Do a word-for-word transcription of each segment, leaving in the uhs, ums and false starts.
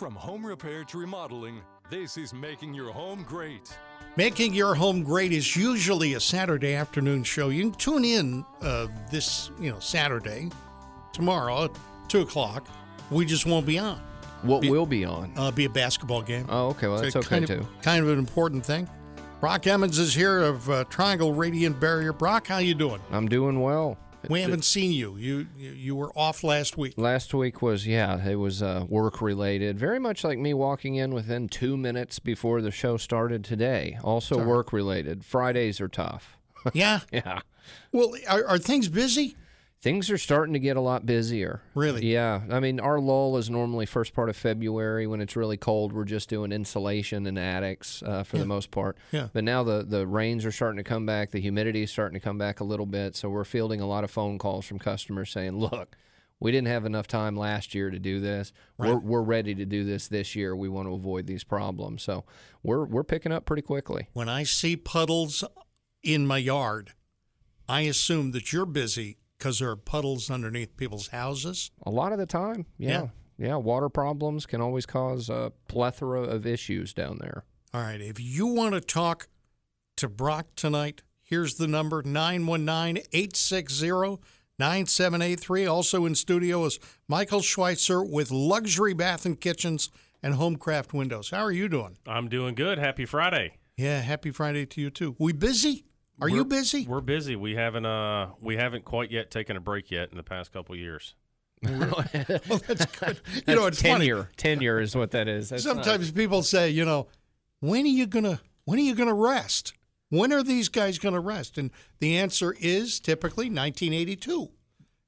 From home repair to remodeling, this is Making Your Home Great. Making Your Home Great is usually a Saturday afternoon show. You can tune in uh, this, you know, Saturday, tomorrow at two o'clock. We just won't be on. What be, will be on? Uh, be a basketball game. Oh, okay. Well, that's okay, kind of, too. Kind of an important thing. Brock Emmons is here of uh, Triangle Radiant Barrier. Brock, how you doing? I'm doing well. We haven't seen you. You you were off last week. Last week was, yeah, it was uh, work-related. Very much like me walking in within two minutes before the show started today. Also Sorry. work-related. Fridays are tough. Yeah? Yeah. Well, are, are things busy? Things are starting to get a lot busier. Really? Yeah. I mean, our lull is normally first part of February when it's really cold. We're just doing insulation in attics uh, for yeah. the most part. Yeah. But now the, the rains are starting to come back. The humidity is starting to come back a little bit. So we're fielding a lot of phone calls from customers saying, look, we didn't have enough time last year to do this. Right. We're, we're ready to do this this year. We want to avoid these problems. So we're we're picking up pretty quickly. When I see puddles in my yard, I assume that you're busy. Because there are puddles underneath people's houses? A lot of the time, yeah. Yeah, yeah, water problems can always cause a plethora of issues down there. All right, if you want to talk to Brock tonight, here's the number, nine one nine, eight six zero, nine seven eight three. Also in studio is Michael Schweitzer with Luxury Bath and Kitchens and Homecraft Windows. How are you doing? I'm doing good. Happy Friday. Yeah, happy Friday to you, too. We busy? Are we're, you busy? We're busy. We haven't uh, we haven't quite yet taken a break yet in the past couple of years. Well, that's good. You that's know, it's tenure. Funny. Tenure is what that is. That's Sometimes not... people say, you know, when are you gonna when are you gonna rest? When are these guys gonna rest? And the answer is typically nineteen eighty-two,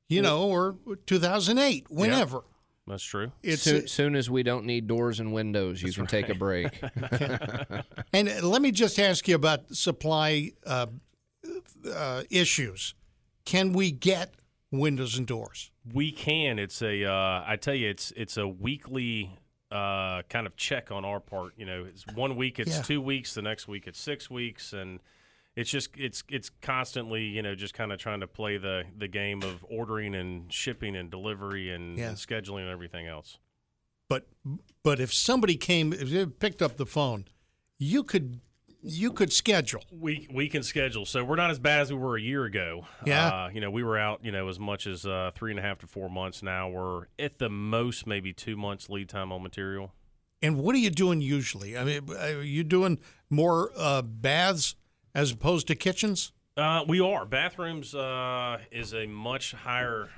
you know, or two thousand eight, whenever. Yeah. That's true. As soon, soon as we don't need doors and windows, you can right. take a break. And let me just ask you about supply uh, uh, issues. Can we get windows and doors? We can. It's a. Uh, I tell you, it's it's a weekly uh, kind of check on our part. You know, it's one week it's yeah. two weeks, the next week it's six weeks, and it's just it's it's constantly, you know, just kind of trying to play the, the game of ordering and shipping and delivery and, yeah. and scheduling and everything else. But but if somebody came, if they picked up the phone, you could you could schedule. We we can schedule. So we're not as bad as we were a year ago. Yeah. Uh, you know, we were out, you know, as much as uh, three and a half to four months. Now we're at the most maybe two months lead time on material. And what are you doing usually? I mean, are you doing more uh, baths? As opposed to kitchens? Uh, we are. Bathrooms uh, is a much higher,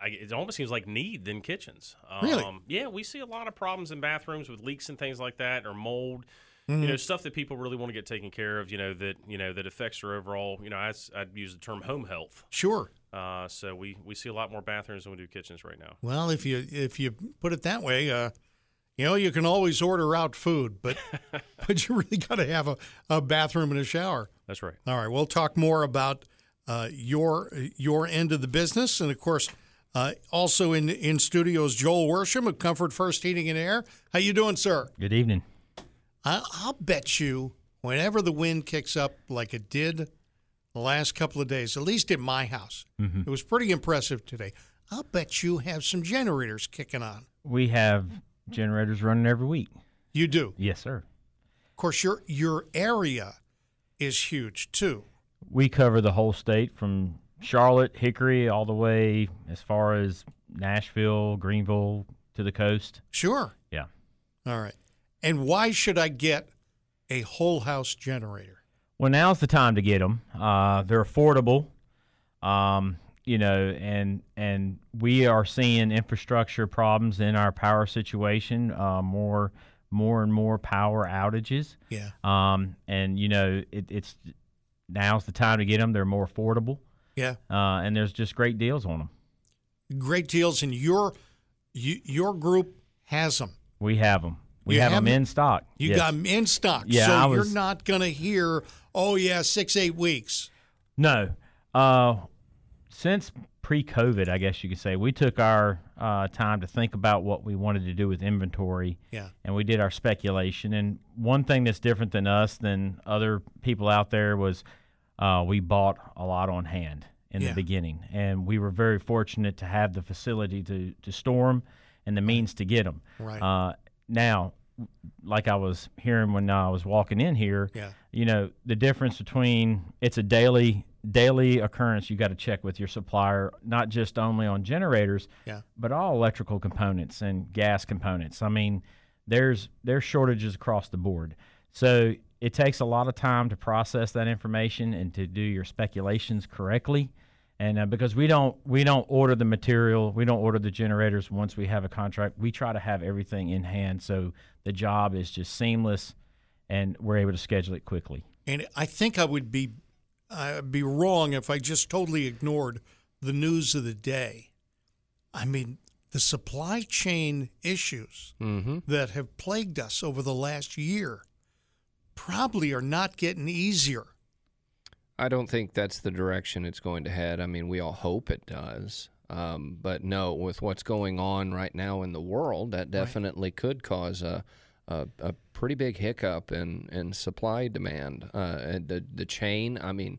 I, it almost seems like need than kitchens. Um, really? Yeah, we see a lot of problems in bathrooms with leaks and things like that, or mold, mm-hmm. you know, stuff that people really want to get taken care of, you know, that you know that affects your overall, you know, I, I'd use the term home health. Sure. Uh, so we, we see a lot more bathrooms than we do kitchens right now. Well, if you, if you put it that way, uh, you know, you can always order out food, but but you really got to have a, a bathroom and a shower. That's right. All right, we'll talk more about uh, your your end of the business. And, of course, uh, also in, in studio is Joel Worsham of Comfort First Heating and Air. How you doing, sir? Good evening. I, I'll bet you whenever the wind kicks up like it did the last couple of days, at least at my house, mm-hmm. it was pretty impressive today. I'll bet you have some generators kicking on. We have generators running every week. You do? Yes, sir. Of course, your your area is huge, too. We cover the whole state from Charlotte, Hickory, all the way as far as Nashville, Greenville, to the coast. Sure. Yeah. All right. And why should I get a whole house generator? Well, now's the time to get them. Uh, they're affordable, um, you know, and and we are seeing infrastructure problems in our power situation, uh, more more and more power outages. Yeah. Um, and, you know, it, it's now's the time to get them. They're more affordable. Yeah. Uh, and there's just great deals on them. Great deals. And your you, your group has them. We have them. We have, have them in stock. You yes. got them in stock. Yeah, so I was, you're not going to hear, oh, yeah, six, eight weeks. No. Uh, since pre-COVID, I guess you could say, we took our uh, time to think about what we wanted to do with inventory, yeah. and we did our speculation. And one thing that's different than us, than other people out there, was uh, we bought a lot on hand in yeah. the beginning. And we were very fortunate to have the facility to, to store them and the means to get them. Right. Uh, Now, like I was hearing when I was walking in here, yeah. you know, the difference between it's a daily daily occurrence. You got to check with your supplier, not just only on generators, yeah. but all electrical components and gas components. I mean, there's there's shortages across the board. So it takes a lot of time to process that information and to do your speculations correctly. And uh, because we don't we don't order the material, we don't order the generators once we have a contract. We try to have everything in hand so the job is just seamless and we're able to schedule it quickly. And I think I would be I'd be wrong if I just totally ignored the news of the day. I mean, the supply chain issues mm-hmm. that have plagued us over the last year probably are not getting easier. I don't think that's the direction it's going to head. I mean, we all hope it does. Um, but no, with what's going on right now in the world, that definitely right. could cause a, a a pretty big hiccup in, in supply demand. Uh, and the the chain, I mean,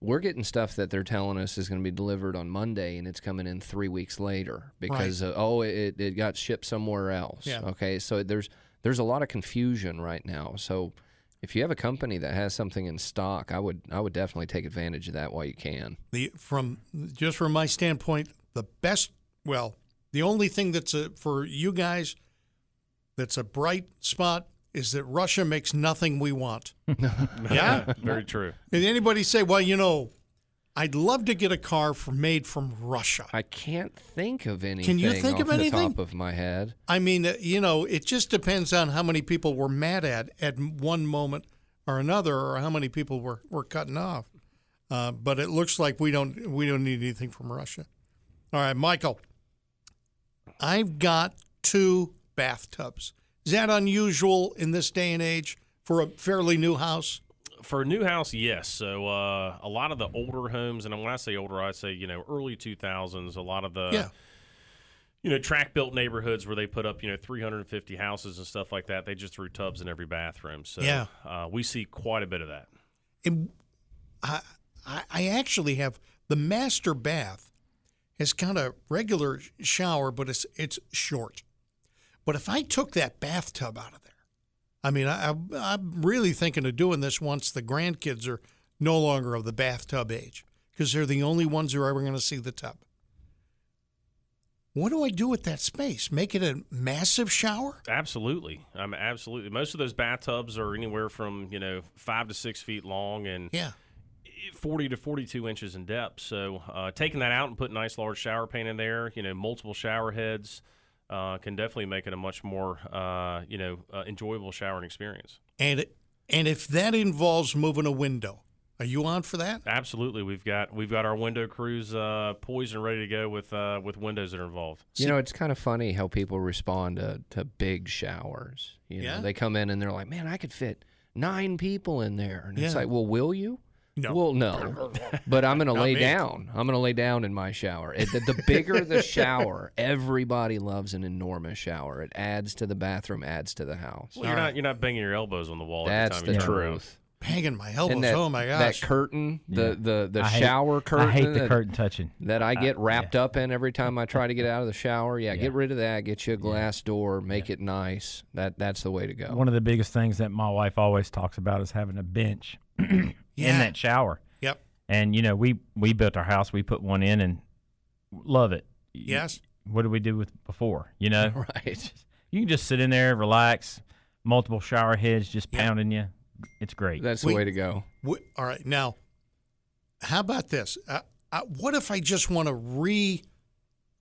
we're getting stuff that they're telling us is going to be delivered on Monday, and it's coming in three weeks later because, right. uh, oh, it, it got shipped somewhere else. Yeah. Okay, so there's there's a lot of confusion right now. So if you have a company that has something in stock, I would I would definitely take advantage of that while you can. The from just from my standpoint, the best, well, the only thing that's a, for you guys that's a bright spot is that Russia makes nothing we want. Yeah, very true. Did anybody say, well, you know, I'd love to get a car from, made from Russia? I can't think of anything. Can you think off of anything? The top of my head. I mean, you know, it just depends on how many people we're mad at at one moment or another, or how many people we're we're cutting off. Uh, but it looks like we don't we don't need anything from Russia. All right, Michael, I've got two bathtubs. Is that unusual in this day and age for a fairly new house? For a new house, yes. So uh, a lot of the older homes, and when I say older, I say, you know, early two thousands, a lot of the, yeah. you know, track-built neighborhoods where they put up, you know, three hundred fifty houses and stuff like that, they just threw tubs in every bathroom. So yeah. uh, we see quite a bit of that. And I, I actually have the master bath has kind of regular shower, but it's it's short. But if I took that bathtub out of there, I mean, I, I, I'm really thinking of doing this once the grandkids are no longer of the bathtub age, because they're the only ones who are ever going to see the tub. What do I do with that space? Make it a massive shower? Absolutely. Um, absolutely. Most of those bathtubs are anywhere from, you know, five to six feet long and yeah. forty to forty-two inches in depth. So uh, taking that out and putting a nice large shower pan in there, you know, multiple shower heads, Uh, can definitely make it a much more, uh, you know, uh, enjoyable showering experience. And and if that involves moving a window, are you on for that? Absolutely, we've got we've got our window crews uh, poised and ready to go with uh, with windows that are involved. You know, it's kind of funny how people respond to, to big showers. You know, yeah. they come in and they're like, "Man, I could fit nine people in there," and yeah. it's like, "Well, will you?" No. Well, no, but I'm going to lay me. down. I'm going to lay down in my shower. It, the, the bigger the shower, everybody loves an enormous shower. It adds to the bathroom, adds to the house. Well, you're right. not you're not banging your elbows on the wall. That's every time the you turn truth. Around. Banging my elbows. That, oh my gosh! That curtain, the the, the shower hate, curtain. I hate the that, curtain touching. That I get wrapped uh, yeah. up in every time I try to get out of the shower. Yeah, yeah. Get rid of that. Get you a glass yeah. door. Make yeah. it nice. That that's the way to go. One of the biggest things that my wife always talks about is having a bench. Yeah. In that shower. Yep. And, you know, we, we built our house. We put one in and love it. Yes. What did we do with before, you know? Right. You can just sit in there, relax, multiple shower heads just yep. pounding you. It's great. That's we, the way to go. We, all right. Now, how about this? Uh, I, what if I just want to re,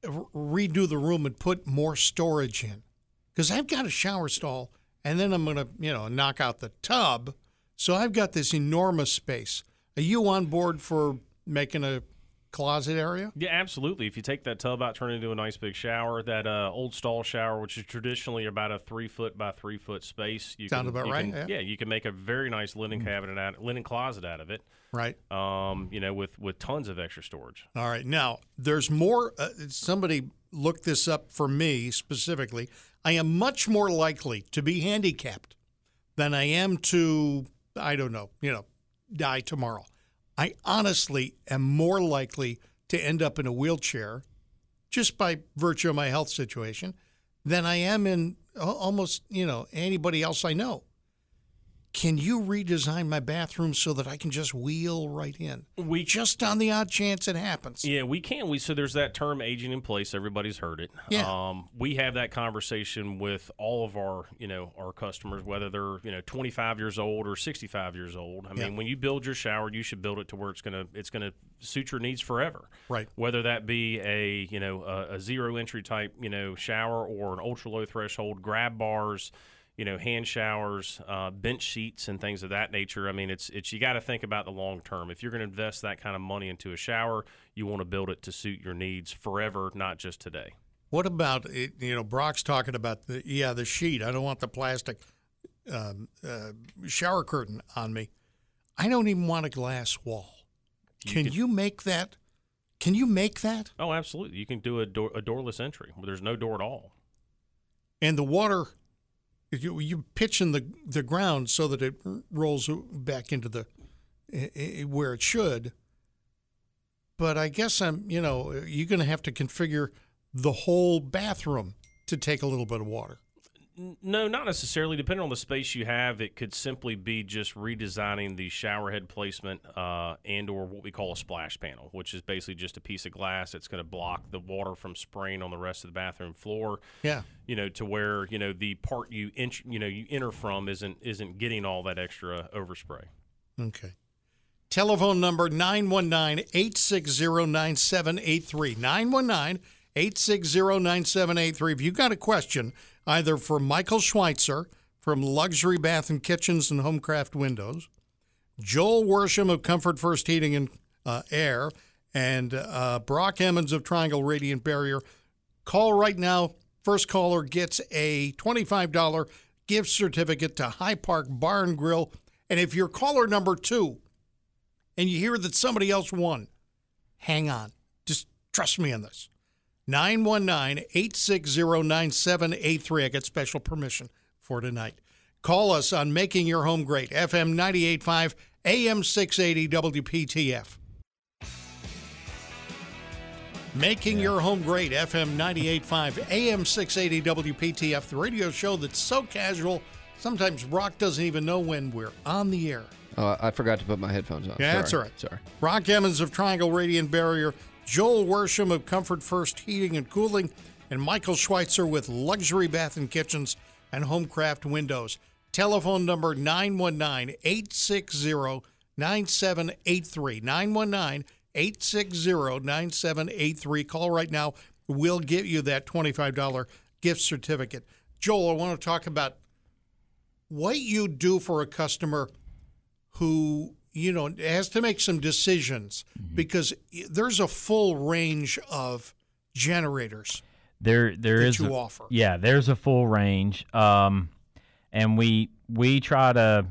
re redo the room and put more storage in? Because I've got a shower stall, and then I'm going to, you know, knock out the tub. So I've got this enormous space. Are you on board for making a closet area? Yeah, absolutely. If you take that tub out, turn it into a nice big shower, that uh, old stall shower, which is traditionally about a three-foot by three-foot space. You Sound can, about you right? Can, yeah. yeah, you can make a very nice linen cabinet out, linen closet out of it. Right. Um, you know, with, with tons of extra storage. All right. Now, there's more. Uh, somebody looked this up for me specifically. I am much more likely to be handicapped than I am to... I don't know, you know, die tomorrow. I honestly am more likely to end up in a wheelchair just by virtue of my health situation than I am in almost, you know, anybody else I know. Can you redesign my bathroom so that I can just wheel right in? We just on the odd chance it happens. Yeah, we can. We so there's that term aging in place. Everybody's heard it. Yeah. Um, we have that conversation with all of our, you know, our customers, whether they're, you know, twenty-five years old or sixty-five years old. I yeah. mean, when you build your shower, you should build it to where it's gonna it's gonna suit your needs forever. Right. Whether that be a you know a, a zero entry type you know shower or an ultra low threshold, grab bars, you know, hand showers, uh, bench sheets, and things of that nature. I mean, it's it's you got to think about the long term. If you're going to invest that kind of money into a shower, you want to build it to suit your needs forever, not just today. What about, you know, Brock's talking about, the yeah, the sheet. I don't want the plastic um, uh, shower curtain on me. I don't even want a glass wall. You can could, you make that? Can you make that? Oh, absolutely. You can do a, door, a doorless entry where there's no door at all. And the water... You you pitch in the the ground so that it rolls back into the uh, where it should. But I guess I'm you know you're going to have to configure the whole bathroom to take a little bit of water. No, not necessarily. Depending on the space you have, it could simply be just redesigning the shower head placement uh, and or what we call a splash panel, which is basically just a piece of glass that's going to block the water from spraying on the rest of the bathroom floor. Yeah, you know, to where you know the part you ent- you know you enter from isn't isn't getting all that extra overspray. Okay. Telephone number nine one nine, eight six zero, nine seven eight three. nine one nine, eight six zero, nine seven eight three. If you got a question either for Michael Schweitzer from Luxury Bath and Kitchens and Homecraft Windows, Joel Worsham of Comfort First Heating and uh, Air, and uh, Brock Emmons of Triangle Radiant Barrier, call right now. First caller gets a twenty-five dollars gift certificate to High Park Bar and Grill. And if you're caller number two and you hear that somebody else won, hang on. Just trust me on this. nine one nine, eight six zero, nine seven eight three. I get special permission for tonight. Call us on Making Your Home Great, F M ninety-eight point five, A M six eighty, W P T F. Making yeah. Your Home Great, F M ninety-eight point five, A M six eighty, W P T F, the radio show that's so casual, sometimes Brock doesn't even know when we're on the air. Oh, I forgot to put my headphones on. Yeah, Sorry. That's all right. Sorry. Brock Emmons of Triangle Radiant Barrier, Joel Worsham of Comfort First Heating and Cooling, and Michael Schweitzer with Luxury Bath and Kitchens and Homecraft Windows. Telephone number nine one nine, eight six zero, nine seven eight three. nine one nine, eight six zero, nine seven eight three. Call right now. We'll give you that twenty-five dollars gift certificate. Joel, I want to talk about what you do for a customer who... you know, has to make some decisions mm-hmm. because there's a full range of generators there, there that is you a, offer. Yeah, there's a full range. Um, and we we try to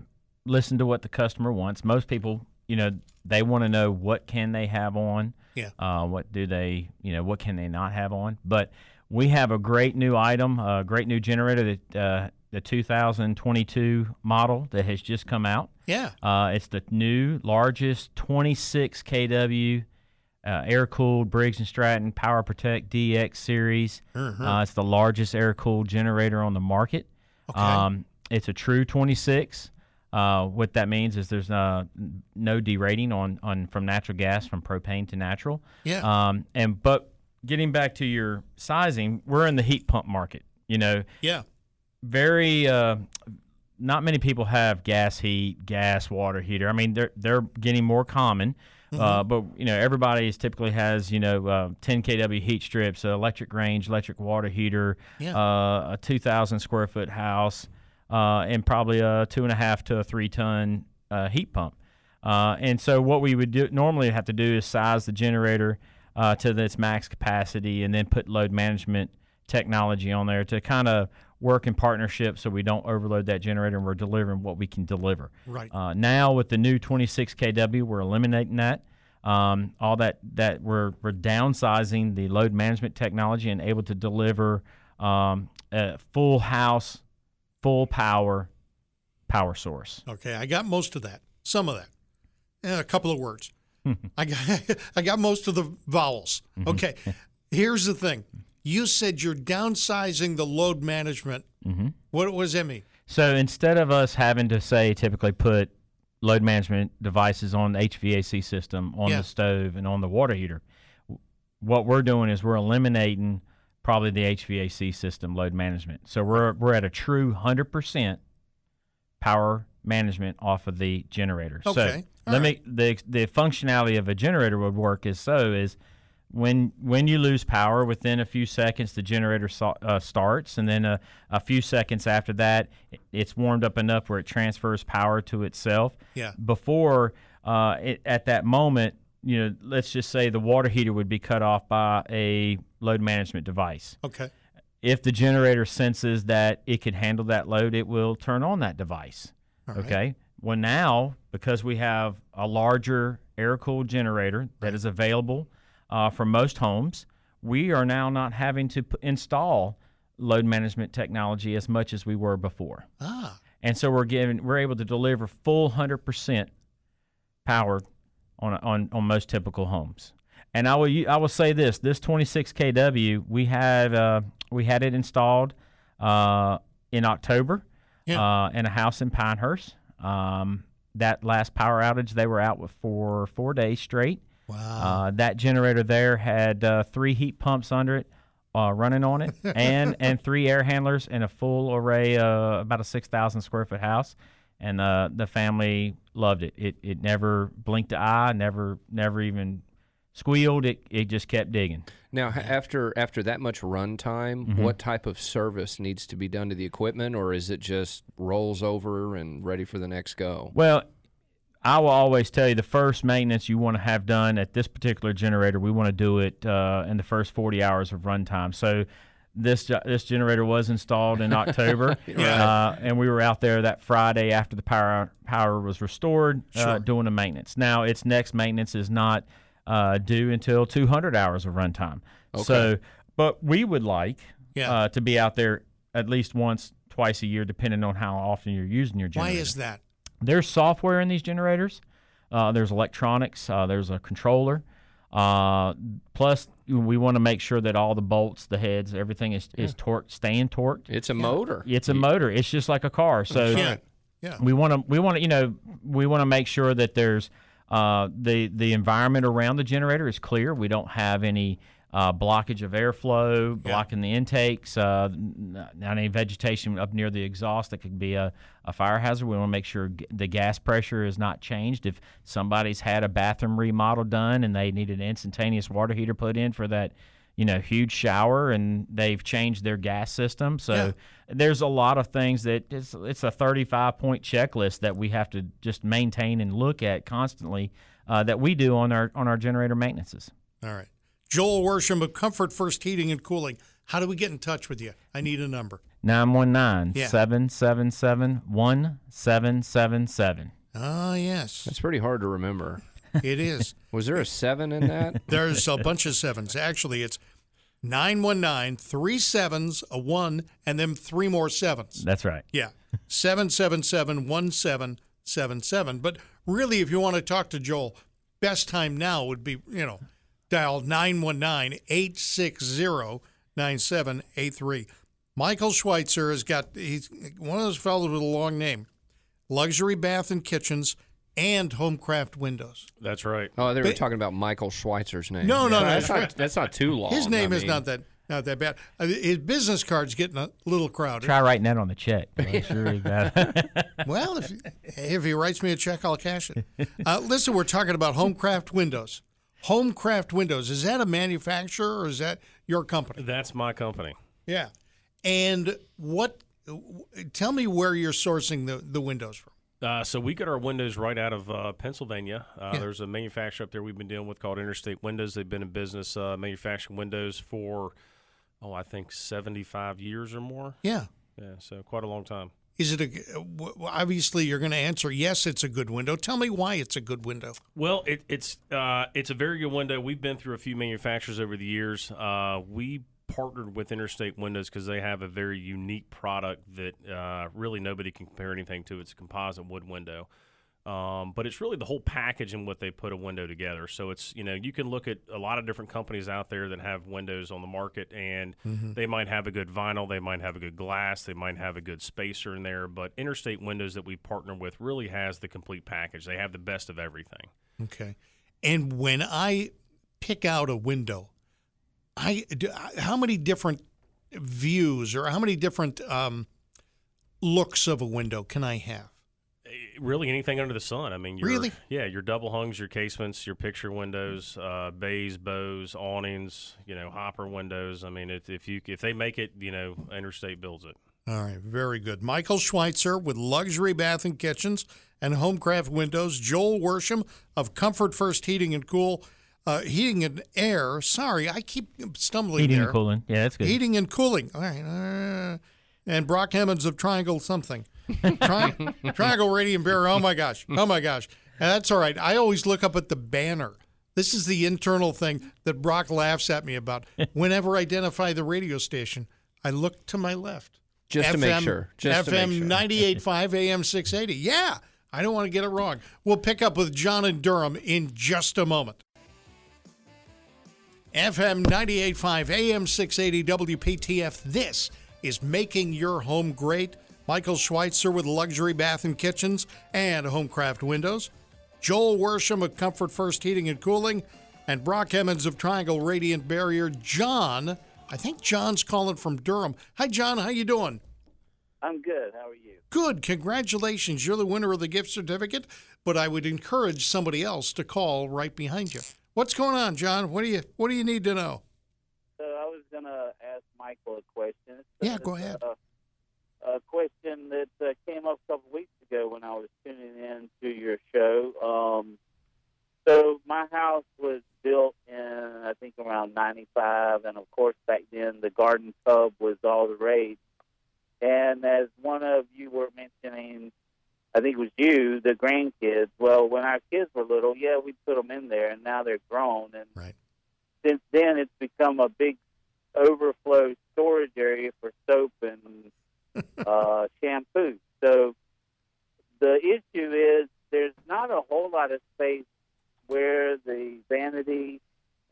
listen to what the customer wants. Most people, you know, they want to know what can they have on, yeah. uh, what do they, you know, what can they not have on. But we have a great new item, a great new generator that uh the two thousand twenty-two model that has just come out. Yeah. Uh, it's the new, largest twenty-six kilowatt uh, air-cooled Briggs and Stratton Power Protect D X series. Mm-hmm. Uh, it's the largest air-cooled generator on the market. Okay. Um, it's a true twenty-six. Uh, what that means is there's uh, no derating on, on from natural gas, from propane to natural. Yeah. Um, and but getting back to your sizing, we're in the heat pump market, you know. Yeah. Very, uh, not many people have gas heat, gas water heater. I mean, they're they're getting more common, mm-hmm. uh, but you know, everybody's typically has you know uh, ten kilowatt heat strips, uh, electric range, electric water heater, yeah. uh, a two thousand square foot house, uh, and probably a two and a half to a three ton uh, heat pump. Uh, and so, what we would do, normally have to do is size the generator uh, to its max capacity, and then put load management technology on there to kind of work in partnership so we don't overload that generator and we're delivering what we can deliver. Right. Uh, now with the new twenty-six kilowatt, we're eliminating that. Um, all that, that we're, we're downsizing the load management technology and able to deliver um, a full house, full power, power source. Okay, I got most of that, some of that, and a couple of words. I got I got most of the vowels. Okay, here's the thing. you said you're downsizing the load management. Mm-hmm. What was it mean? So instead of us having to, say, typically put load management devices on the H V A C system, on yeah. the stove, and on the water heater, what we're doing is we're eliminating probably the H V A C system load management. So we're we're at a true one hundred percent power management off of the generator. Okay. So All let right. me the the functionality of a generator would work is so is when when you lose power, within a few seconds the generator so, uh, starts, and then a, a few seconds after that it's warmed up enough where it transfers power to itself. Yeah. Before uh, it, at that moment, you know, let's just say the water heater would be cut off by a load management device. Okay. If the generator senses that it can handle that load, it will turn on that device. All right. Okay. Well, now, because we have a larger air-cooled generator that right. is available uh, for most homes, we are now not having to p- install load management technology as much as we were before. Ah. And so we're giving, we're able to deliver full one hundred percent power on on on most typical homes. And I will I will say this: this twenty-six kilowatt we had uh, we had it installed uh, in October yeah. uh, in a house in Pinehurst. Um, that last power outage, they were out with for four days straight. Wow! Uh, that generator there had uh, three heat pumps under it, uh, running on it, and and three air handlers and a full array, uh, about a six thousand square foot house. And uh, the family loved it. It it never blinked an eye, never never even squealed. It it just kept digging. Now, after after that much run time, mm-hmm. what type of service needs to be done to the equipment, or is it just rolls over and ready for the next go? Well, I will always tell you the first maintenance you want to have done at this particular generator, we want to do it uh, in the first forty hours of run time. So This uh, this generator was installed in October, yeah. uh, and we were out there that Friday after the power power was restored, sure. uh, doing the maintenance. Now, its next maintenance is not uh, due until two hundred hours of runtime. Okay. So, but we would like yeah. uh, to be out there at least once, twice a year, depending on how often you're using your generator. Why is that? There's software in these generators. Uh, there's electronics. Uh, there's a controller. Uh, plus, we want to make sure that all the bolts, the heads, everything is, yeah. is torqued, staying torqued. It's a yeah. motor. It's a yeah. motor. It's just like a car. So yeah. Yeah. we want to, we want to, you know, we want to make sure that there's uh, the the environment around the generator is clear. We don't have any uh, blockage of airflow, blocking yeah. the intakes, uh, not any vegetation up near the exhaust that could be a, a fire hazard. We want to make sure g- the gas pressure is not changed. If somebody's had a bathroom remodel done and they needed an instantaneous water heater put in for that, you know, huge shower, and they've changed their gas system. So yeah. there's a lot of things that it's, it's a thirty-five point checklist that we have to just maintain and look at constantly uh, that we do on our on our generator maintenances. All right. Joel Worsham of Comfort First Heating and Cooling. How do we get in touch with you? I need a number. nine one nine, seven seven seven, one seven seven seven. Oh, yes. That's pretty hard to remember. It is. Was there a seven in that? There's a bunch of sevens. Actually, it's nine one nine, three sevens, a one, and then three more sevens. That's right. Yeah. seven seven seven, one seven seven seven. But really, if you want to talk to Joel, best time now would be, you know, dial nine one nine, eight six zero, nine seven eight three. Michael Schweitzer has got, he's one of those fellows with a long name, Luxury Bath and Kitchens and Homecraft Windows. That's right. Oh, they were but, talking about Michael Schweitzer's name. No, no, no. That's, not, that's not too long. His name I is mean. not that not that bad. His business card's getting a little crowded. Try writing that on the check. Well, sure that. well if, if he writes me a check, I'll cash it. Uh, listen, we're talking about Homecraft Windows. Homecraft Windows, is that a manufacturer or is that your company? That's my company. Yeah. And what? Tell me where you're sourcing the, the windows from. Uh, so we get our windows right out of uh, Pennsylvania. Uh, yeah. There's a manufacturer up there we've been dealing with called Interstate Windows. They've been in business uh, manufacturing windows for, oh, I think seventy-five years or more. Yeah. Yeah, so quite a long time. Is it a, obviously you're going to answer yes, it's a good window. Tell me why it's a good window. Well, it, it's uh, it's a very good window. We've been through a few manufacturers over the years. Uh, we partnered with Interstate Windows because they have a very unique product that uh, really nobody can compare anything to. It's a composite wood window. Um, but it's really the whole package and what they put a window together. So it's, you know, you can look at a lot of different companies out there that have windows on the market, and mm-hmm. they might have a good vinyl, they might have a good glass, they might have a good spacer in there. But Interstate Windows that we partner with really has the complete package. They have the best of everything. Okay. And when I pick out a window, I do, how many different views or how many different um, looks of a window can I have? Really anything under the sun. I mean, your, really? Yeah, your double hungs, your casements, your picture windows, uh, bays, bows, awnings, you know, hopper windows. I mean, if, if you if they make it, you know, Interstate builds it. All right, very good. Michael Schweitzer with Luxury Bath and Kitchens and Homecraft Windows. Joel Worsham of Comfort First Heating and Cool, uh, Heating and Air. Sorry, I keep stumbling Heating there. and Cooling. Yeah, that's good. Heating and Cooling. All right. Uh, and Brock Emmons of Triangle something. Tri- Triangle Radiant Barrier. Oh, my gosh. Oh, my gosh. And that's all right. I always look up at the banner. This is the internal thing that Brock laughs at me about. Whenever I identify the radio station, I look to my left. Just F M, to make sure. Just F M ninety-eight point five, A M six eighty. Yeah, I don't want to get it wrong. We'll pick up with John and Durham in just a moment. F M ninety-eight point five, A M six eighty, W P T F. This is Making Your Home Great. Michael Schweitzer with Luxury Bath and Kitchens and Homecraft Windows, Joel Worsham of Comfort First Heating and Cooling, and Brock Emmons of Triangle Radiant Barrier. John, I think John's calling from Durham. Hi, John. How you doing? I'm good. How are you? Good. Congratulations. You're the winner of the gift certificate, but I would encourage somebody else to call right behind you. What's going on, John? What do you What do you need to know? So I was going to ask Michael a question. Yeah, go ahead. Uh, a question that uh, came up a couple weeks ago when I was tuning in to your show. Um, so my house was built in, I think, around ninety-five, and, of course, back then the garden tub was all the rage. And as one of you were mentioning, I think it was you, the grandkids, well, when our kids were little, yeah, we put them in there, and now they're grown. And right. Since then it's become a big overflow storage area for soap and uh, shampoo. So the issue is there's not a whole lot of space where the vanity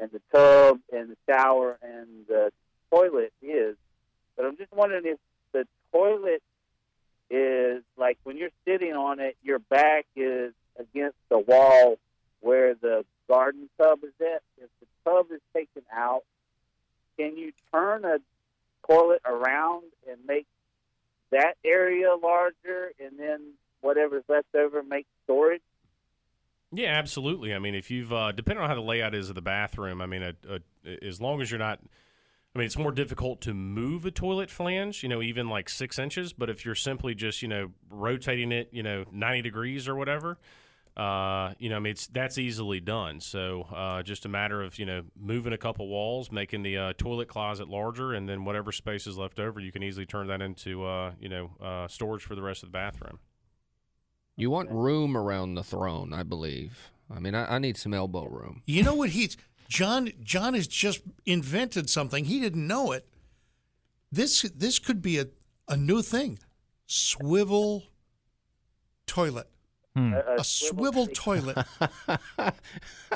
and the tub and the shower and the toilet is. But I'm just wondering if the toilet is, like, when you're sitting on it, your back is against the wall where the garden tub is at. If the tub is taken out, can you turn a toilet around and make that area larger, and then whatever's left over makes storage? Yeah, absolutely. I mean, if you've uh, depending on how the layout is of the bathroom, I mean, a, a, as long as you're not, I mean, it's more difficult to move a toilet flange, you know, even like six inches. But if you're simply just, you know, rotating it, you know, ninety degrees or whatever, uh, you know, I mean, it's that's easily done. So uh, just a matter of, you know, moving a couple walls, making the uh, toilet closet larger, and then whatever space is left over, you can easily turn that into, uh, you know, uh, storage for the rest of the bathroom. You want room around the throne, I believe. I mean, I, I need some elbow room. You know what he's John? John has just invented something. He didn't know it. This this could be a, a new thing. Swivel toilet. Hmm. A, a, a swivel, swivel toilet.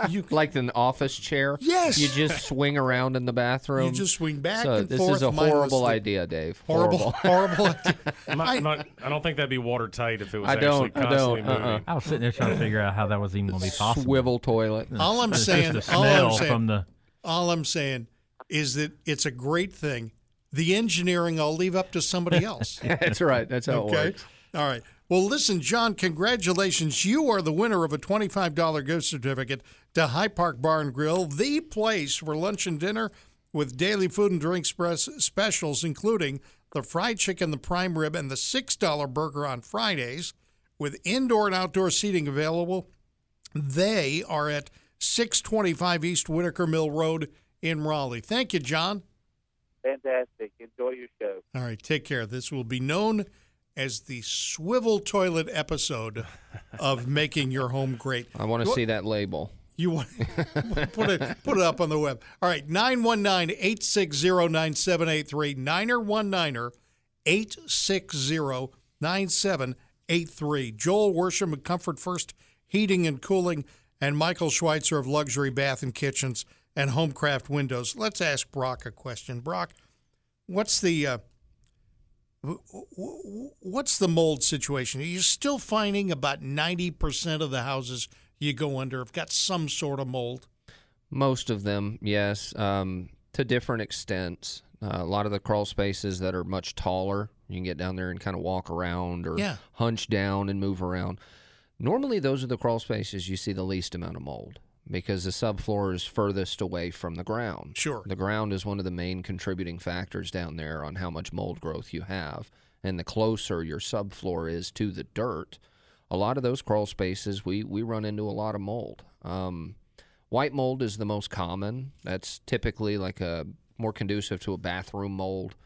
You could, like an office chair? Yes. You just swing around in the bathroom? You just swing back so and this forth. This is a horrible idea, Dave. Horrible. Horrible idea. I'm not, I'm not, I don't think that'd be watertight if it was I actually don't, constantly I don't, moving. Uh-uh. I was sitting there trying to figure out how that was even going to be possible. Swivel toilet. All I'm it's saying, just the all smell I'm saying, from the... all I'm saying is that it's a great thing. The engineering I'll leave up to somebody else. That's right. That's how okay? it works. All right. Well, listen, John, congratulations. You are the winner of a twenty-five dollars gift certificate to High Park Bar and Grill, the place for lunch and dinner with daily food and drink specials, including the fried chicken, the prime rib, and the six dollar burger on Fridays, with indoor and outdoor seating available. They are at six twenty-five East Whitaker Mill Road in Raleigh. Thank you, John. Fantastic. Enjoy your show. All right, take care. This will be known as the swivel toilet episode of Making Your Home Great. I want to you, see that label. You want put it put it up on the web. All right, nine one nine, eight six zero, nine seven eight three, niner one niner, eight six zero, nine seven eight three. eight three. Joel Worsham of Comfort First Heating and Cooling and Michael Schweitzer of Luxury Bath and Kitchens and Homecraft Windows. Let's ask Brock a question. Brock, what's the uh, what's the mold situation? Are you still finding about ninety percent of the houses you go under have got some sort of mold? Most of them, yes, um, to different extents. Uh, a lot of the crawl spaces that are much taller, you can get down there and kind of walk around or yeah. hunch down and move around. Normally, those are the crawl spaces you see the least amount of mold because the subfloor is furthest away from the ground. Sure. The ground is one of the main contributing factors down there on how much mold growth you have. And the closer your subfloor is to the dirt, a lot of those crawl spaces, we, we run into a lot of mold. Um, white mold is the most common. That's typically like a more conducive to a bathroom mold.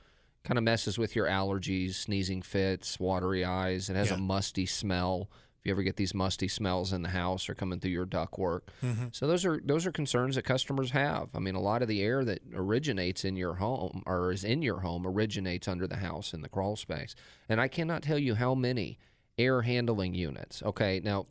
Kind of messes with your allergies, sneezing fits, watery eyes. It has yeah. a musty smell. You ever get these musty smells in the house or coming through your ductwork? Mm-hmm. So those are those are concerns that customers have. I mean, a lot of the air that originates in your home or is in your home originates under the house in the crawl space. And I cannot tell you how many air handling units. Okay, now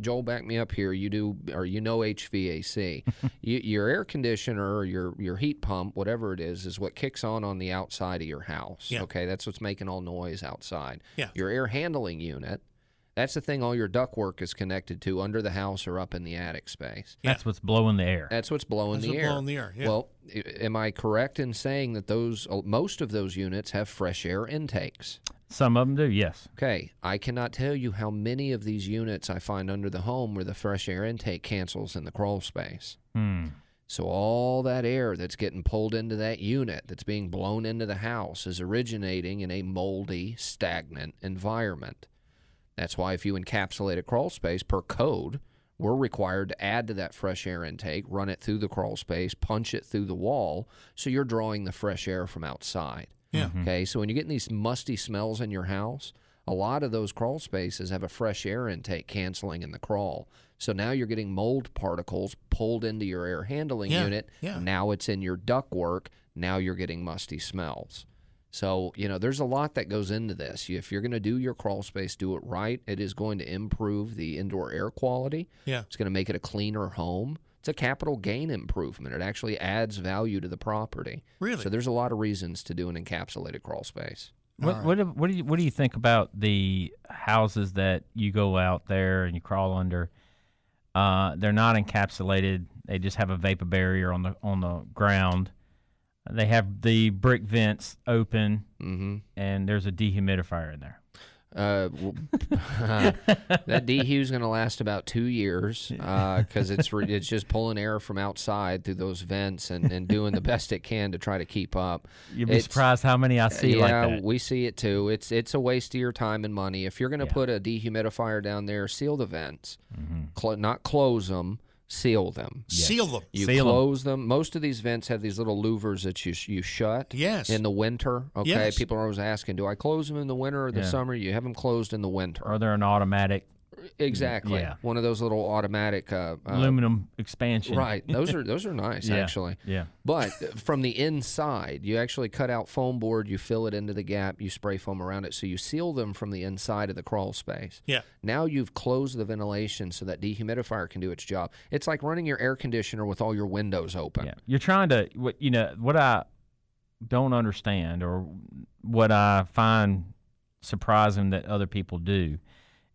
Joel, back me up here. You do or you know H V A C. you, your air conditioner or your your heat pump, whatever it is, is what kicks on on the outside of your house. Yeah. Okay, that's what's making all noise outside. Yeah. Your air handling unit. That's the thing all your ductwork is connected to under the house or up in the attic space. Yeah. That's what's blowing the air. That's what's blowing That's the air. Blowing the air. Yeah. Well, am I correct in saying that those most of those units have fresh air intakes? Some of them do, yes. Okay. I cannot tell you how many of these units I find under the home where the fresh air intake cancels in the crawl space. Hmm. So all that air that's getting pulled into that unit, that's being blown into the house, is originating in a moldy, stagnant environment. That's why if you encapsulate a crawl space per code, we're required to add to that fresh air intake, run it through the crawl space, punch it through the wall, so you're drawing the fresh air from outside. Yeah. Mm-hmm. Okay, so when you're getting these musty smells in your house, a lot of those crawl spaces have a fresh air intake canceling in the crawl. So now you're getting mold particles pulled into your air handling yeah. unit. Yeah. Now it's in your ductwork. Now you're getting musty smells. So, you know, there's a lot that goes into this. If you're going to do your crawl space, do it right. It is going to improve the indoor air quality. Yeah. It's going to make it a cleaner home. It's a capital gain improvement. It actually adds value to the property. Really? So there's a lot of reasons to do an encapsulated crawl space. What, right. what, do, what, do you, what do you think about the houses that you go out there and you crawl under? Uh, they're not encapsulated. They just have a vapor barrier on the on the ground. They have the brick vents open, mm-hmm. and there's a dehumidifier in there. Uh, well, uh, that dehu's going to last about two years because uh, it's re- it's just pulling air from outside through those vents and, and doing the best it can to try to keep up. You'd be it's, surprised how many I see yeah, like that. We see it too. It's it's a waste of your time and money. If you're going to yeah. put a dehumidifier down there, seal the vents, mm-hmm. Cl- not close them. Seal them. Yes. Seal them. You Seal close them. them. Most of these vents have these little louvers that you you shut. Yes. In the winter. Okay. Yes. People are always asking, do I close them in the winter or the yeah. summer? You have them closed in the winter. Or they're an automatic. Exactly. Yeah. One of those little automatic uh, uh, aluminum expansion. Right. Those are those are nice yeah. actually. Yeah. But from the inside, you actually cut out foam board, you fill it into the gap, you spray foam around it, so you seal them from the inside of the crawl space. Yeah. Now you've closed the ventilation so that dehumidifier can do its job. It's like running your air conditioner with all your windows open. Yeah. You're trying to what you know what I don't understand or what I find surprising that other people do.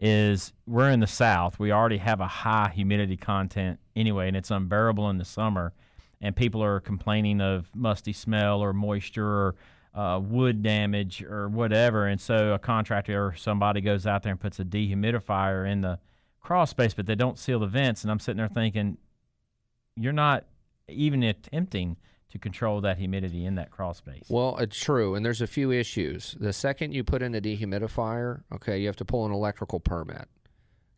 Is we're in the South. We already have a high humidity content anyway, and it's unbearable in the summer. And people are complaining of musty smell or moisture or uh, wood damage or whatever. And so a contractor or somebody goes out there and puts a dehumidifier in the crawl space, but they don't seal the vents. And I'm sitting there thinking, you're not even attempting to control that humidity in that crawl space. Well, it's true, and there's a few issues. The second you put in a dehumidifier, okay, you have to pull an electrical permit.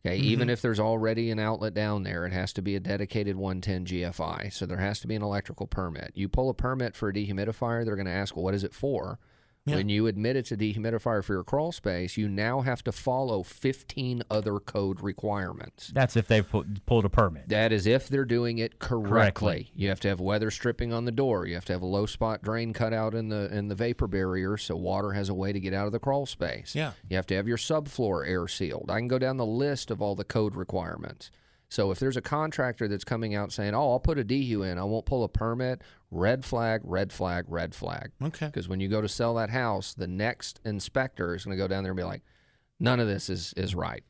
Okay, mm-hmm. Even if there's already an outlet down there, it has to be a dedicated one ten G F I, so there has to be an electrical permit. You pull a permit for a dehumidifier, they're going to ask, well, what is it for? Yeah. When you admit it's a dehumidifier for your crawl space, you now have to follow fifteen other code requirements. That's if they've pu- pulled a permit. That is if they're doing it correctly. correctly. You have to have weather stripping on the door. You have to have a low spot drain cut out in the in the vapor barrier so water has a way to get out of the crawl space. Yeah. You have to have your subfloor air sealed. I can go down the list of all the code requirements. So if there's a contractor that's coming out saying, oh, I'll put a D U in, I won't pull a permit, red flag, red flag, red flag. Okay. Because when you go to sell that house, the next inspector is going to go down there and be like, none of this is, is right.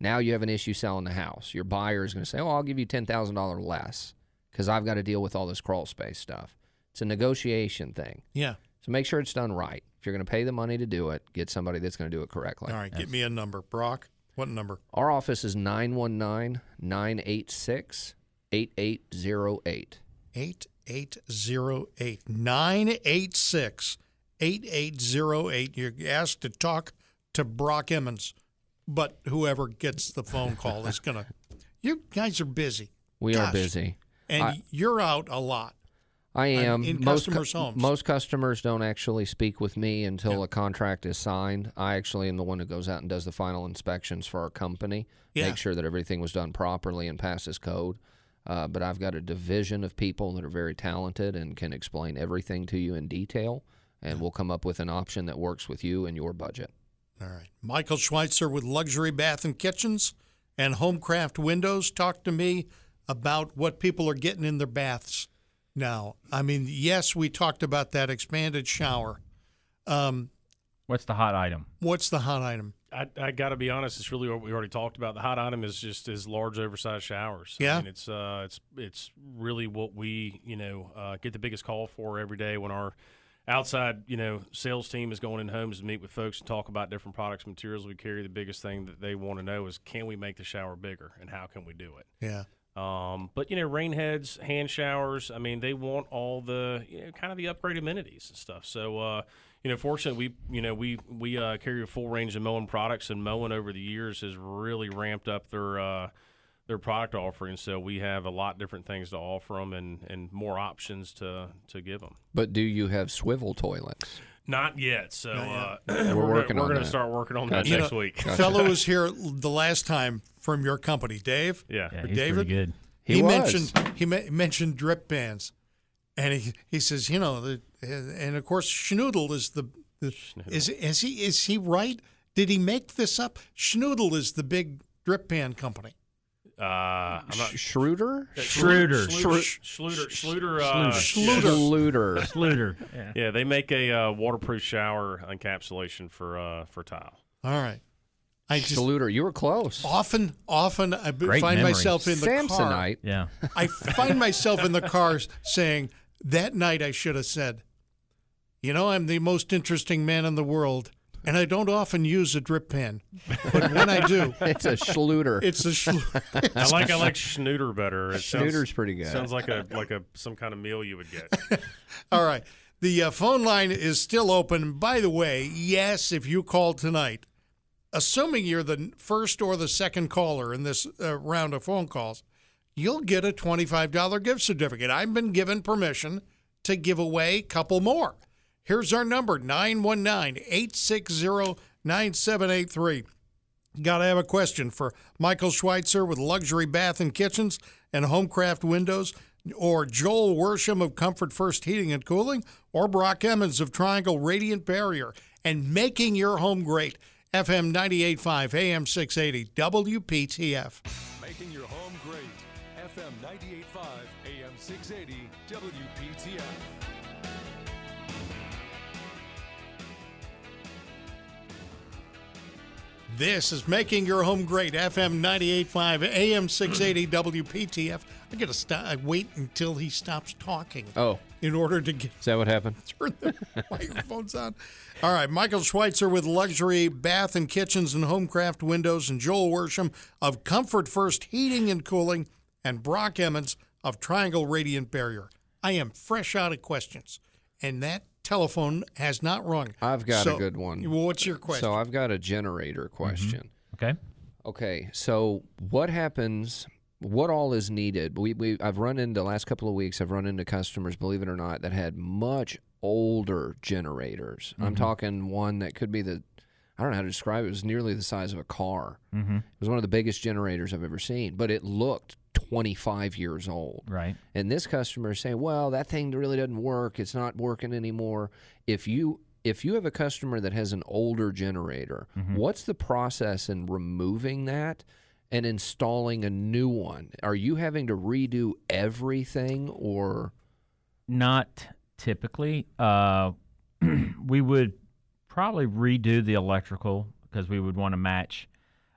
Now you have an issue selling the house. Your buyer is going to say, oh, I'll give you ten thousand dollars less because I've got to deal with all this crawl space stuff. It's a negotiation thing. Yeah. So make sure it's done right. If you're going to pay the money to do it, get somebody that's going to do it correctly. All right, yes. Give me a number, Brock. What number? Our office is nine one nine, nine eight six, eight eight zero eight. eight eight zero eight. nine eight six, eight eight zero eight. You're asked to talk to Brock Emmons, but whoever gets the phone call is going to. You guys are busy. We Gosh. are busy. And I, you're out a lot. I am. In most customers' cu- homes. Most customers don't actually speak with me until yeah. a contract is signed. I actually am the one who goes out and does the final inspections for our company, yeah. make sure that everything was done properly and passes code. Uh, but I've got a division of people that are very talented and can explain everything to you in detail, and yeah. we'll come up with an option that works with you and your budget. All right. Michael Schweitzer with Luxury Bath and Kitchens and Homecraft Windows. Talk to me about what people are getting in their baths. Now, I mean, yes, we talked about that expanded shower. Um, what's the hot item? What's the hot item? I, I got to be honest, it's really what we already talked about. The hot item is just is large, oversized showers. Yeah, I mean, it's uh, it's it's really what we you know uh, get the biggest call for every day when our outside you know sales team is going in homes to meet with folks and talk about different products, materials we carry. The biggest thing that they want to know is, can we make the shower bigger, and how can we do it? Yeah. Um, but, you know, rain heads, hand showers, I mean, they want all the, you know, kind of the upgrade amenities and stuff. So, uh, you know, fortunately, we, you know, we, we uh, carry a full range of Moen products, and Moen over the years has really ramped up their uh, their product offering. So we have a lot of different things to offer them, and, and more options to, to give them. But do you have swivel toilets? Not yet. So Not yet. Uh, we're, we're working gonna, on We're going to start working on gotcha. that next you know, week. Gotcha. Fellow was here the last time from your company, Dave. Yeah, yeah he's David. Pretty good. He, he mentioned he ma- mentioned drip bands, and he he says, you know, the, and of course schnoodle is the, the schnoodle. is is he is he right? Did he make this up? Schnoodle is the big drip band company. Uh, I'm not, Schruder? Schruder. Schluter. Schluter. Schluter. Uh, Schluter. Schluter. Yeah. yeah, they make a uh, waterproof shower encapsulation for uh, for tile. All right. I just, Schluter, you were close. Often, often I Great find memory. myself in the Samsonite. car. Yeah. I find myself in the car saying, that night I should have said, you know, I'm the most interesting man in the world. And I don't often use a drip pen, but when I do, it's a Schluter. It's a Schluter. I like I like Schnuter better. It Schnuter's sounds, pretty good. Sounds like a like a some kind of meal you would get. All right, the uh, phone line is still open. By the way, yes, if you call tonight, assuming you're the first or the second caller in this uh, round of phone calls, you'll get a twenty-five dollars gift certificate. I've been given permission to give away a couple more. Here's our number, nine one nine, eight six zero, nine seven eight three. Got to have a question for Michael Schweitzer with Luxury Bath and Kitchens and Homecraft Windows, or Joel Worsham of Comfort First Heating and Cooling, or Brock Emmons of Triangle Radiant Barrier, and making your home great. F M ninety-eight point five, A M six eighty, W P T F. Making your home great. F M ninety-eight point five, A M six eighty, W P T F. This is Making Your Home Great, F M ninety-eight point five, A M six eighty, W P T F. I gotta stop. I wait until he stops talking. Oh, in order to get. Is that what happened? Turn the microphones on. All right, Michael Schweitzer with Luxury Bath and Kitchens and Homecraft Windows, and Joel Worsham of Comfort First Heating and Cooling, and Brock Emmons of Triangle Radiant Barrier. I am fresh out of questions, and that. Telephone has not rung. I've got so, a good one. Well, what's your question? So I've got a generator question. Mm-hmm. Okay. Okay. So what happens? What all is needed? We we I've run into the last couple of weeks. I've run into customers, believe it or not, that had much older generators. Mm-hmm. I'm talking one that could be the, I don't know how to describe it. It was nearly the size of a car. Mm-hmm. It was one of the biggest generators I've ever seen, but it looked twenty-five years old. Right. And this customer is saying, well, that thing really doesn't work. It's not working anymore. If you if you have a customer that has an older generator, mm-hmm. what's the process in removing that and installing a new one? Are you having to redo everything or? Not typically. Uh, we would probably redo the electrical because we would want to match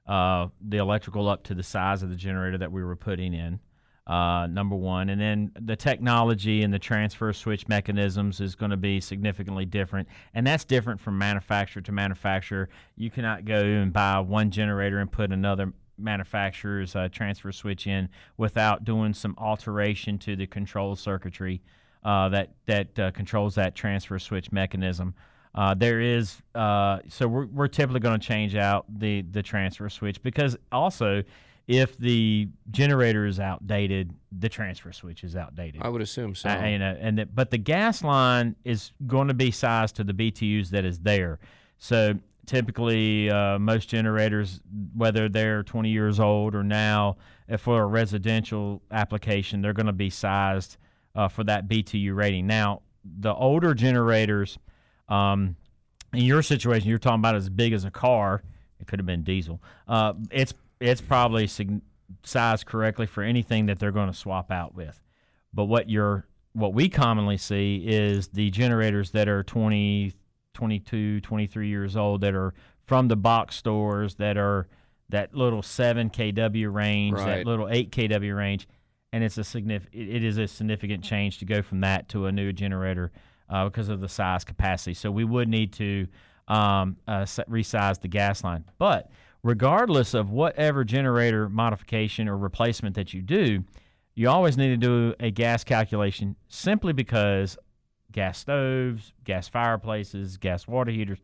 uh, the electrical up to the size of the generator that we were putting in, uh, number one. And then the technology and the transfer switch mechanisms is going to be significantly different, and that's different from manufacturer to manufacturer. You cannot go and buy one generator and put another manufacturer's uh, transfer switch in without doing some alteration to the control circuitry uh, that, that uh, controls that transfer switch mechanism. Uh, there is uh, so we're we're typically going to change out the, the transfer switch, because also if the generator is outdated, the transfer switch is outdated. I would assume so. I, you know, and the, but the gas line is going to be sized to the B T Us that is there. So typically, uh, most generators, whether they're twenty years old or now, for a residential application, they're going to be sized uh, for that B T U rating. Now, the older generators. Um, in your situation, you're talking about as big as a car. It could have been diesel. Uh, it's it's probably sig- sized correctly for anything that they're going to swap out with. But what you're what we commonly see is the generators that are twenty, twenty-two, twenty-three years old, that are from the box stores, that are that little seven kilowatt range, right. that little eight kilowatt range, and it's a signif- it is a significant change to go from that to a new generator. Uh, because of the size capacity. So we would need to um, uh, resize the gas line. But regardless of whatever generator modification or replacement that you do, you always need to do a gas calculation, simply because gas stoves, gas fireplaces, gas water heaters,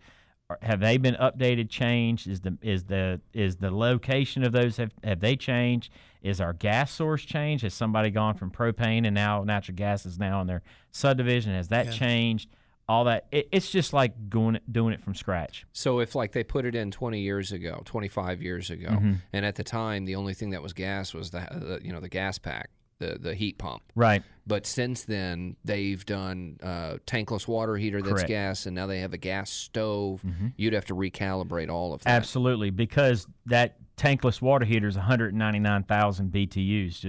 are, have they been updated, changed? Is the is the is the location of those, have, have they changed? Is our gas source changed? Has somebody gone from propane and now natural gas is now in their subdivision? Has that yeah. changed? All that. It, it's just like going, doing it from scratch. So if like they put it in twenty years ago, twenty-five years ago, mm-hmm. and at the time the only thing that was gas was the, the you know the gas pack, the, the heat pump. Right. But since then they've done uh, tankless water heater that's Correct. gas, and now they have a gas stove. Mm-hmm. You'd have to recalibrate all of that. Absolutely, because that tankless water heater is one hundred ninety-nine thousand B T Us,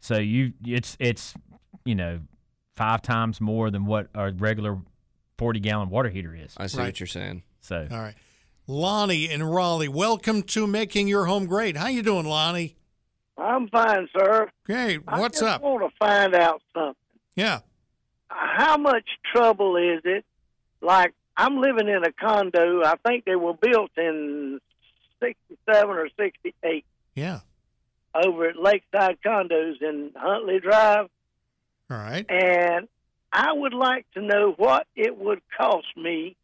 so you it's it's you know five times more than what a regular forty gallon water heater is. I see right. what you're saying. So all right, Lonnie in Raleigh, welcome to Making Your Home Great. How you doing, Lonnie? I'm fine, sir. Great. What's I just up? I want to find out something. Yeah. How much trouble is it? Like I'm living in a condo. I think they were built in sixty-seven or sixty-eight. Yeah. Over at Lakeside Condos in Huntley Drive. All right. And I would like to know what it would cost me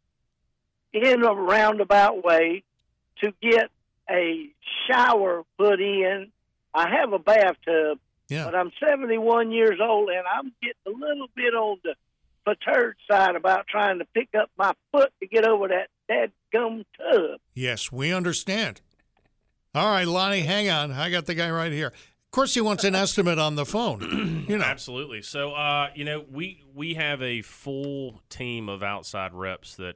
in a roundabout way to get a shower put in. I have a bathtub, yeah. but I'm seventy-one years old, and I'm getting a little bit on the perturbed side about trying to pick up my foot to get over that dadgum tub. Yes, we understand. All right, Lonnie, hang on. I got the guy right here. Of course, he wants an estimate on the phone. You know. Absolutely. So, uh, you know, we we have a full team of outside reps that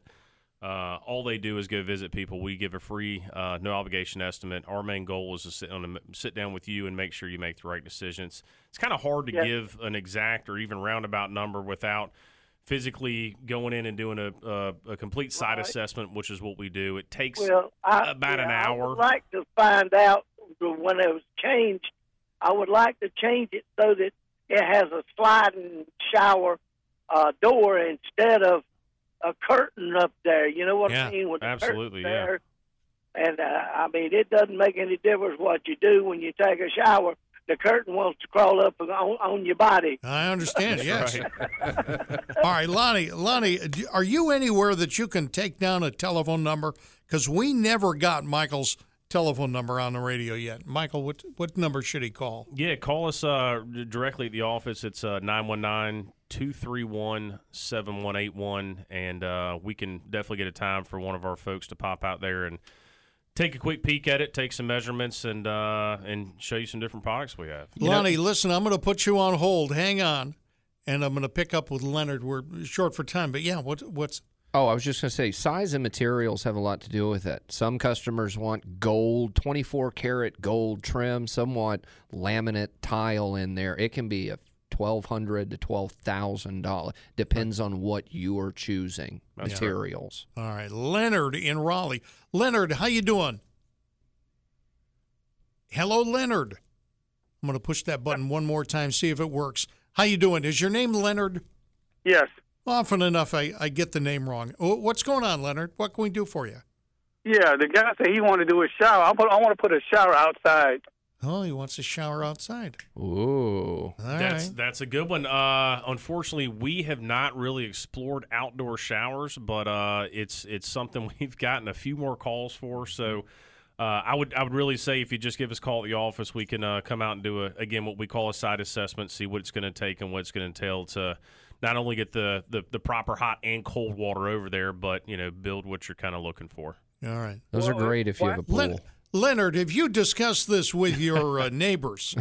uh, all they do is go visit people. We give a free, uh, no obligation estimate. Our main goal is to sit on a, sit down with you and make sure you make the right decisions. It's kind of hard to yeah. give an exact or even roundabout number without physically going in and doing a a, a complete site right. assessment, which is what we do. It takes well, I, about yeah, an hour. I would like to find out when it was changed. I would like to change it so that it has a sliding shower uh, door instead of a curtain up there. You know what yeah, I mean? With absolutely, the curtain yeah. there. And, uh, I mean, it doesn't make any difference what you do when you take a shower. The curtain wants to crawl up on, on your body. I understand, yes. Right. All right, Lonnie, Lonnie, are you anywhere that you can take down a telephone number? Because we never got Michael's telephone number on the radio yet. Michael, what what number should he call? Yeah, call us uh, directly at the office. It's uh, two three one, seven one eight one, and uh, we can definitely get a time for one of our folks to pop out there and take a quick peek at it, take some measurements, and uh, and show you some different products we have. Lonnie, you know, listen, I'm going to put you on hold. Hang on, and I'm going to pick up with Leonard. We're short for time, but yeah, what, what's... Oh, I was just going to say, size and materials have a lot to do with it. Some customers want gold, twenty-four karat gold trim. Some want laminate tile in there. It can be a twelve hundred to twelve thousand dollars. Depends on what you're choosing, That's materials. Right. All right. Leonard in Raleigh. Leonard, how you doing? Hello, Leonard. I'm going to push that button one more time, see if it works. How you doing? Is your name Leonard? Yes. Often enough, I, I get the name wrong. What's going on, Leonard? What can we do for you? Yeah, the guy said he wanted to do a shower. I want to put a shower outside. Oh, he wants a shower outside. Ooh. All that's, right. That's a good one. Uh, unfortunately, we have not really explored outdoor showers, but uh, it's it's something we've gotten a few more calls for. So uh, I would I would really say if you just give us a call at the office, we can uh, come out and do, a, again, what we call a site assessment, see what it's going to take and what it's going to entail to not only get the, the, the proper hot and cold water over there, but, you know, build what you're kind of looking for. All right. Those well, are great if what? you have a pool. Len- Leonard, have you discussed this with your uh, neighbors?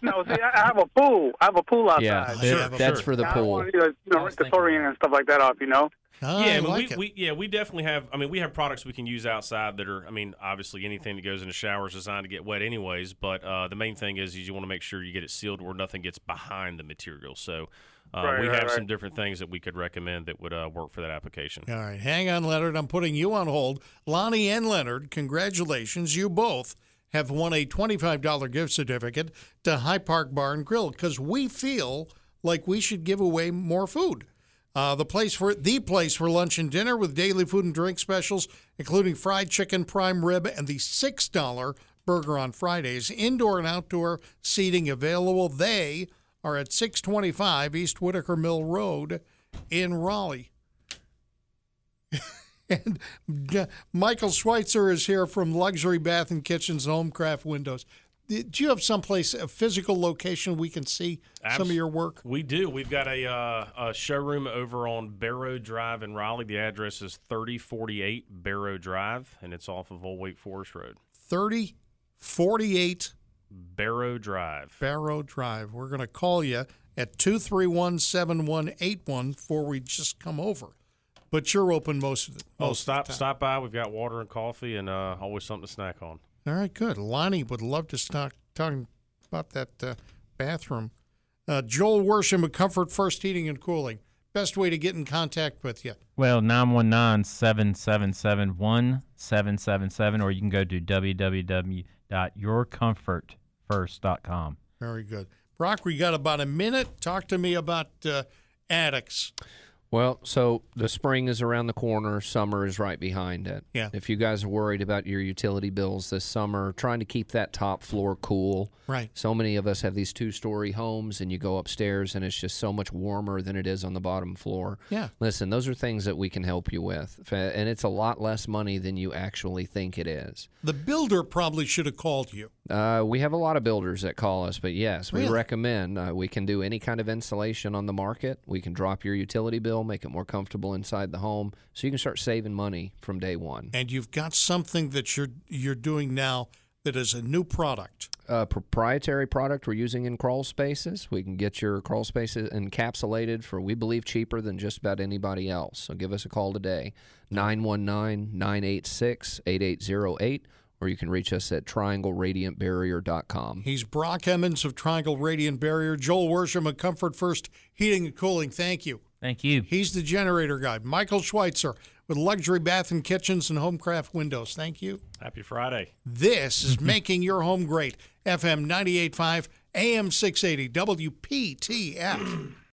No, see, I have a pool. I have a pool outside. Yeah, sure, that's sure. for the pool. I don't want to, you know, rent the chlorine and stuff like that off, you know? I yeah, I mean, like we, we, yeah, we definitely have, I mean, we have products we can use outside that are, I mean, obviously anything that goes in a shower is designed to get wet anyways, but uh, the main thing is, is you want to make sure you get it sealed where nothing gets behind the material. So uh, right, we right, have right. some different things that we could recommend that would uh, work for that application. All right. Hang on, Leonard. I'm putting you on hold. Lonnie and Leonard, congratulations. You both have won a twenty-five dollars gift certificate to High Park Bar and Grill because we feel like we should give away more food. Uh, the place for the place for lunch and dinner with daily food and drink specials, including fried chicken, prime rib, and the six dollar burger on Fridays. Indoor and outdoor seating available. They are at six twenty-five East Whitaker Mill Road in Raleigh. And Michael Schweitzer is here from Luxury Bath and Kitchens and Homecraft Windows. Do you have someplace, a physical location we can see Absol- some of your work? We do. We've got a, uh, a showroom over on Barrow Drive in Raleigh. The address is thirty forty-eight Barrow Drive, and it's off of Old Wake Forest Road. thirty forty-eight Barrow Drive. Barrow Drive. We're going to call you at two three one, seven one eight one before we just come over. But you're open most of the, most oh, stop, of the time. Stop by. We've got water and coffee and uh, always something to snack on. All right, good. Lonnie would love to talk talking about that uh, bathroom. Uh, Joel Worsham of Comfort First Heating and Cooling. Best way to get in contact with you? Well, nine one nine, seven seven seven, one seven seven seven, or you can go to w w w dot your comfort first dot com. Very good. Brock, we got about a minute. Talk to me about uh, attics. Well, so the spring is around the corner. Summer is right behind it. Yeah. If you guys are worried about your utility bills this summer, trying to keep that top floor cool. Right. So many of us have these two-story homes, and you go upstairs, and it's just so much warmer than it is on the bottom floor. Yeah. Listen, those are things that we can help you with, and it's a lot less money than you actually think it is. The builder probably should have called you. Uh, we have a lot of builders that call us, but yes, we really? recommend. Uh, we can do any kind of insulation on the market. We can drop your utility bill, make it more comfortable inside the home, so you can start saving money from day one. And you've got something that you're you're doing now that is a new product. A proprietary product we're using in crawl spaces. We can get your crawl spaces encapsulated for, we believe, cheaper than just about anybody else. So give us a call today, nine one nine, nine eight six, eight eight zero eight. Or you can reach us at triangle radiant barrier dot com. He's Brock Emmons of Triangle Radiant Barrier, Joel Worsham of Comfort First Heating and Cooling. Thank you. Thank you. He's the generator guy. Michael Schweitzer with Luxury Bath and Kitchens and Homecraft Windows. Thank you. Happy Friday. This is Making Your Home Great, F M ninety-eight point five, A M six eighty, W P T F.